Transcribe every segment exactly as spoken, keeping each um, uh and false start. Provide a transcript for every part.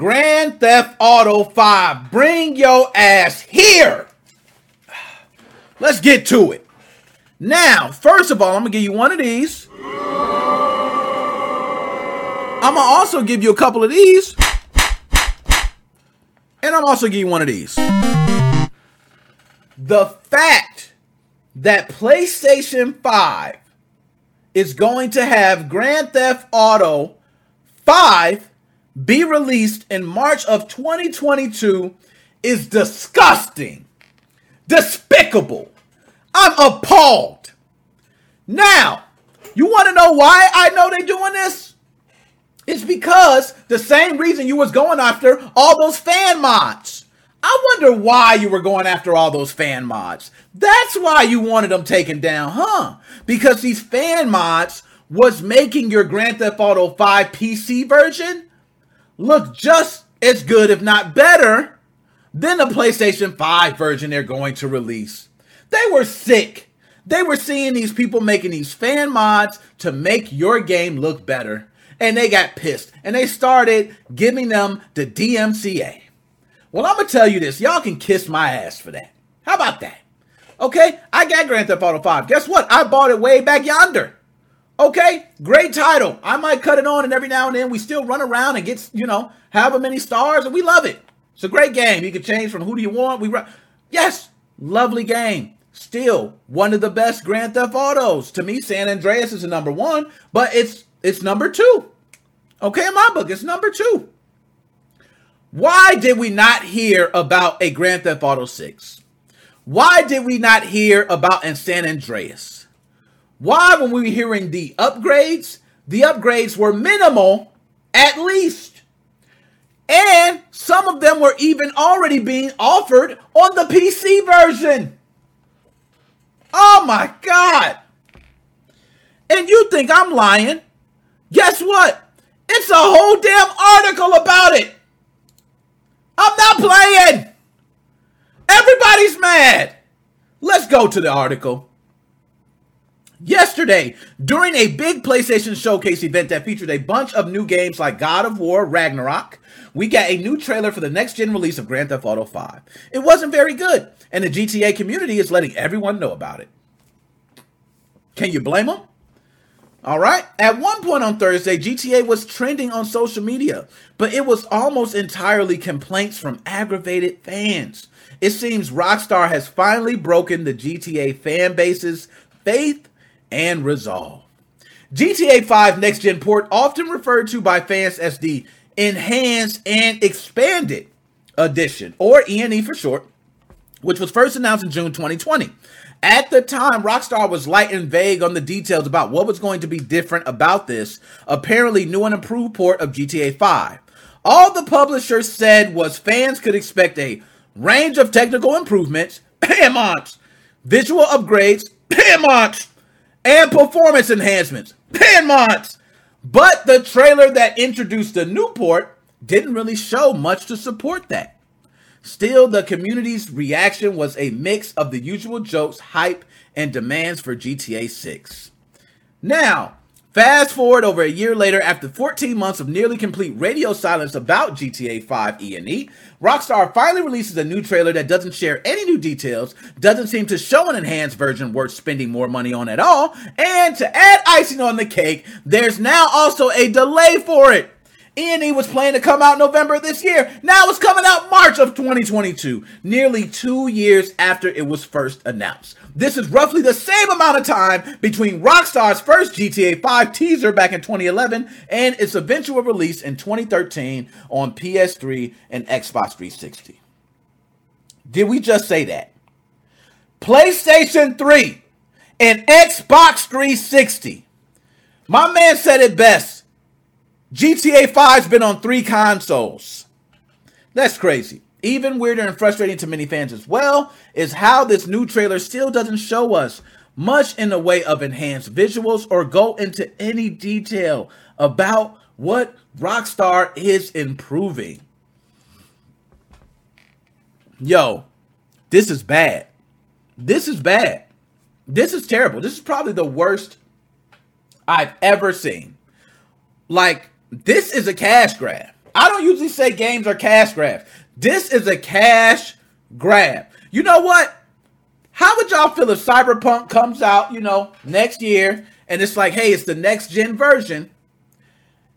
Grand Theft Auto five, bring your ass here. Let's get to it. Now, first of all, I'm going to give you one of these. I'm going to also give you a couple of these. And I'm also going to give you one of these. The fact that PlayStation five is going to have Grand Theft Auto five be released in March of twenty twenty-two is disgusting, despicable. I'm appalled. Now, you want to know why I know they're doing this? It's because the same reason you was going after all those fan mods. I wonder why you were going after all those fan mods. That's why you wanted them taken down, huh? Because these fan mods was making your Grand Theft Auto five P C version look just as good, if not better, than the PlayStation five version they're going to release. They were sick. They were seeing these people making these fan mods to make your game look better. And they got pissed. And they started giving them the D M C A. Well, I'm going to tell you this. Y'all can kiss my ass for that. How about that? Okay, I got Grand Theft Auto five. Guess what? I bought it way back yonder. Okay, great title. I might cut it on, and every now and then we still run around and get, you know, however many stars, and we love it. It's a great game. You can change from who do you want. We run. Yes, lovely game. Still one of the best Grand Theft Autos. To me, San Andreas is the number one, but it's it's number two. Okay, in my book, it's number two. Why did we not hear about a Grand Theft Auto six? Why did we not hear about in San Andreas? Why, when we were hearing the upgrades, the upgrades were minimal, at least. And some of them were even already being offered on the P C version. Oh my God. And you think I'm lying? Guess what? It's a whole damn article about it. I'm not playing. Everybody's mad. Let's go to the article. Yesterday, during a big PlayStation showcase event that featured a bunch of new games like God of War Ragnarok, we got a new trailer for the next-gen release of Grand Theft Auto five. It wasn't very good, and the G T A community is letting everyone know about it. Can you blame them? All right. At one point on Thursday, G T A was trending on social media, but it was almost entirely complaints from aggravated fans. It seems Rockstar has finally broken the G T A fan base's faith and resolve. G T A five Next Gen Port, often referred to by fans as the Enhanced and Expanded Edition, or E and E for short, which was first announced in June twenty twenty. At the time, Rockstar was light and vague on the details about what was going to be different about this apparently new and improved port of G T A five. All the publisher said was fans could expect a range of technical improvements, and mods, visual upgrades, and mods, and performance enhancements, and mods. But the trailer that introduced the new port didn't really show much to support that. Still, the community's reaction was a mix of the usual jokes, hype, and demands for G T A six. Now, fast forward over a year later, after fourteen months of nearly complete radio silence about G T A five E and E, Rockstar finally releases a new trailer that doesn't share any new details, doesn't seem to show an enhanced version worth spending more money on at all, and to add icing on the cake, there's now also a delay for it. E and E was planned to come out November of this year. Now it's coming out March of twenty twenty-two, nearly two years after it was first announced. This is roughly the same amount of time between Rockstar's first G T A five teaser back in twenty eleven and its eventual release in twenty thirteen on P S three and Xbox three sixty. Did we just say that? PlayStation three and Xbox three sixty. My man said it best. G T A five's been on three consoles. That's crazy. Even weirder and frustrating to many fans as well is how this new trailer still doesn't show us much in the way of enhanced visuals or go into any detail about what Rockstar is improving. Yo, this is bad. This is bad. This is terrible. This is probably the worst I've ever seen. Like, this is a cash grab. I don't usually say games are cash grabs. This is a cash grab. You know what? How would y'all feel if Cyberpunk comes out, you know, next year, and it's like, hey, it's the next gen version,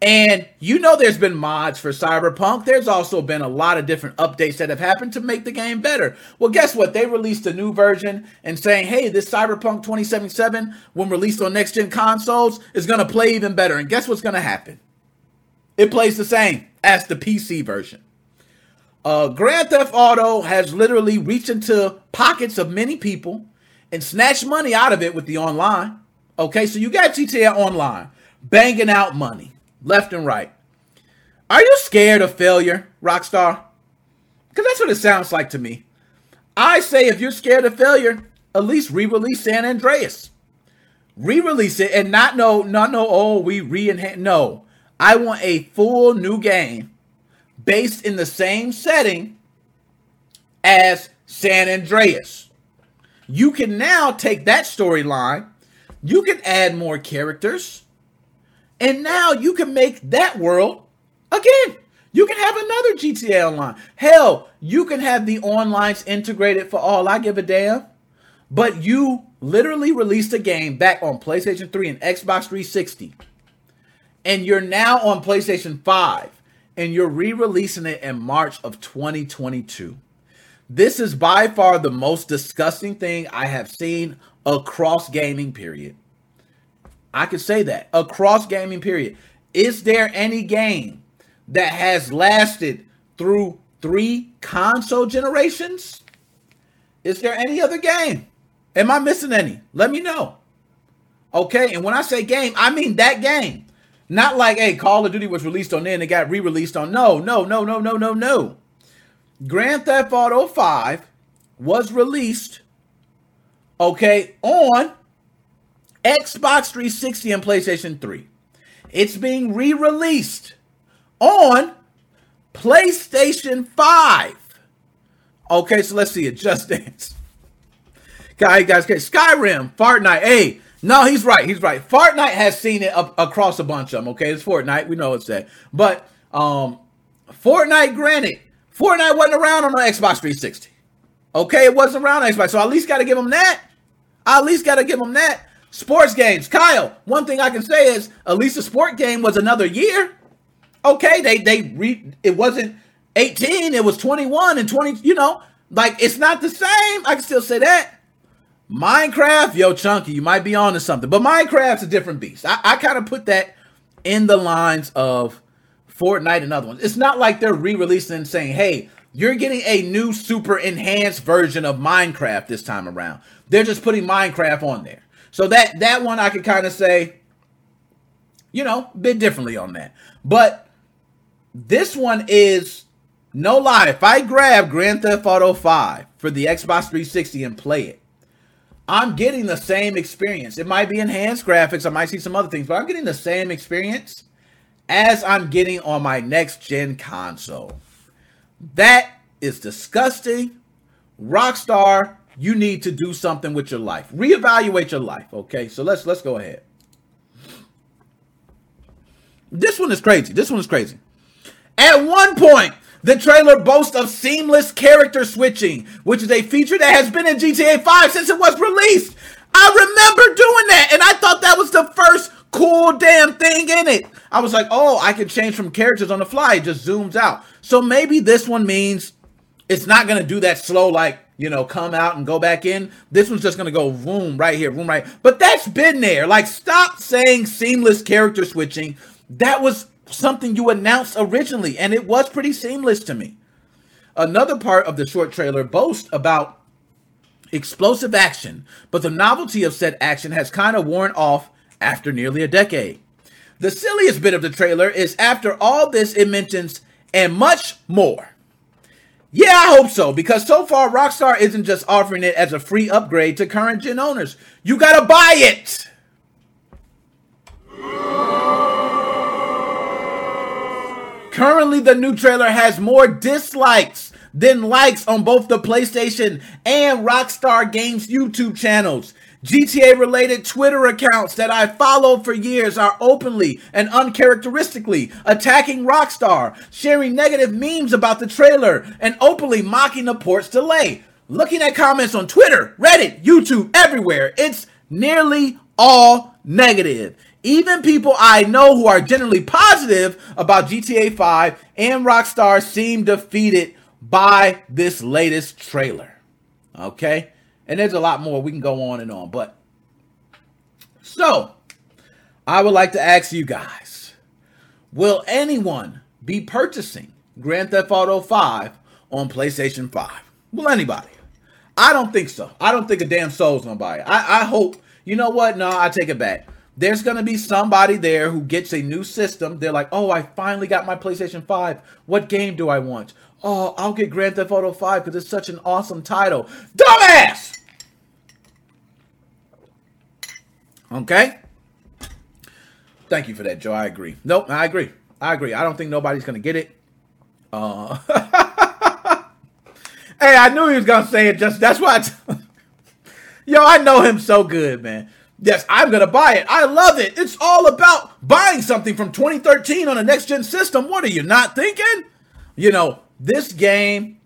and you know there's been mods for Cyberpunk. There's also been a lot of different updates that have happened to make the game better. Well, guess what? They released a new version and saying, hey, this Cyberpunk twenty seventy-seven, when released on next-gen consoles, is going to play even better. And guess what's going to happen? It plays the same as the P C version. Uh, Grand Theft Auto has literally reached into pockets of many people and snatched money out of it with the online. Okay, so you got G T A Online banging out money left and right. Are you scared of failure, Rockstar? Because that's what it sounds like to me. I say if you're scared of failure, at least re-release San Andreas. Re-release it and not no, not no, oh, we re-enhance. No, I want a full new game based in the same setting as San Andreas. You can now take that storyline, you can add more characters, and now you can make that world again. You can have another G T A Online. Hell, you can have the onlines integrated for all I give a damn. But you literally released a game back on PlayStation three and Xbox three sixty. And you're now on PlayStation five. And you're re-releasing it in March of twenty twenty-two. This is by far the most disgusting thing I have seen across gaming, period. I could say that across gaming period. Is there any game that has lasted through three console generations? Is there any other game? Am I missing any? Let me know. Okay, and when I say game, I mean that game. Not like, hey, Call of Duty was released on there and it got re-released on. No, no, no, no, no, no, no. Grand Theft Auto five was released, okay, on Xbox three sixty and PlayStation three. It's being re-released on PlayStation five. Okay, so let's see it. Just Dance. Guys, guys, guys. Skyrim, Fortnite. Hey, no, he's right. He's right. Fortnite has seen it up across a bunch of them. Okay, it's Fortnite. We know it's that. But um, Fortnite, granted, Fortnite wasn't around on the Xbox three sixty. Okay, it wasn't around on Xbox. So I at least got to give them that. I at least got to give them that. Sports games. Kyle, one thing I can say is at least the sport game was another year. Okay, they they re, it wasn't eighteen, it was twenty-one and twenty, you know, like it's not the same. I can still say that. Minecraft, yo, Chunky, you might be on to something. But Minecraft's a different beast. I, I kind of put that in the lines of Fortnite and other ones. It's not like they're re-releasing and saying, hey, you're getting a new super enhanced version of Minecraft this time around. They're just putting Minecraft on there. So that, that one I could kind of say, you know, a bit differently on that. But this one is, no lie, if I grab Grand Theft Auto five for the Xbox three sixty and play it, I'm getting the same experience. It might be enhanced graphics. I might see some other things, but I'm getting the same experience as I'm getting on my next-gen console. That is disgusting. Rockstar, you need to do something with your life. Reevaluate your life, okay? So let's let's go ahead. This one is crazy. This one is crazy. At one point, the trailer boasts of seamless character switching, which is a feature that has been in G T A five since it was released. I remember doing that, and I thought that was the first cool damn thing in it. I was like, oh, I can change from characters on the fly. It just zooms out. So maybe this one means it's not going to do that slow, like, you know, come out and go back in. This one's just going to go boom right here, boom right. But that's been there. Like, stop saying seamless character switching. That was something you announced originally, and it was pretty seamless to me. Another part of the short trailer boasts about explosive action, but the novelty of said action has kind of worn off after nearly a decade. The silliest bit of the trailer is after all this, it mentions and much more. Yeah, I hope so, because so far, Rockstar isn't just offering it as a free upgrade to current-gen owners. You gotta buy it! Currently, the new trailer has more dislikes than likes on both the PlayStation and Rockstar Games' YouTube channels. G T A-related Twitter accounts that I followed for years are openly and uncharacteristically attacking Rockstar, sharing negative memes about the trailer, and openly mocking the port's delay. Looking at comments on Twitter, Reddit, YouTube, everywhere, it's nearly all negative. Even people I know who are generally positive about G T A five and Rockstar seem defeated by this latest trailer. Okay? And there's a lot more. We can go on and on. But so, I would like to ask you guys, will anyone be purchasing Grand Theft Auto five on PlayStation five? Will anybody? I don't think so. I don't think a damn soul's gonna buy it. I, I hope, you know what? No, I take it back. There's going to be somebody there who gets a new system. They're like, oh, I finally got my PlayStation five. What game do I want? Oh, I'll get Grand Theft Auto five because it's such an awesome title. Dumbass! Okay? Thank you for that, Joe. I agree. Nope, I agree. I agree. I don't think nobody's going to get it. Uh... hey, I knew he was going to say it. Just That's why I... T- Yo, I know him so good, man. Yes, I'm going to buy it. I love it. It's all about buying something from twenty thirteen on a next-gen system. What are you not thinking? You know, this game,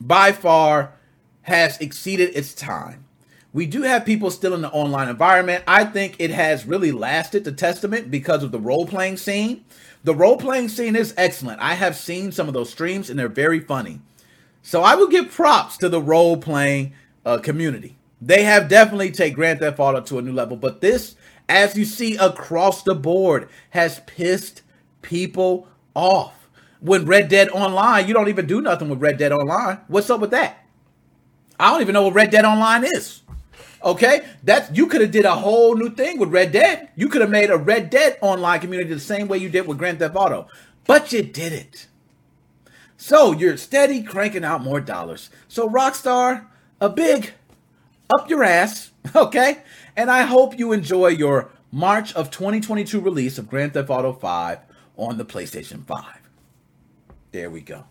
by far, has exceeded its time. We do have people still in the online environment. I think it has really lasted the testament because of the role-playing scene. The role-playing scene is excellent. I have seen some of those streams, and they're very funny. So I will give props to the role-playing uh, community. They have definitely taken Grand Theft Auto to a new level. But this, as you see across the board, has pissed people off. When Red Dead Online, you don't even do nothing with Red Dead Online. What's up with that? I don't even know what Red Dead Online is. Okay? That's, you could have did a whole new thing with Red Dead. You could have made a Red Dead Online community the same way you did with Grand Theft Auto. But you didn't. So you're steady cranking out more dollars. So Rockstar, a big... up your ass, okay? And I hope you enjoy your March of twenty twenty-two release of Grand Theft Auto five on the PlayStation five. There we go.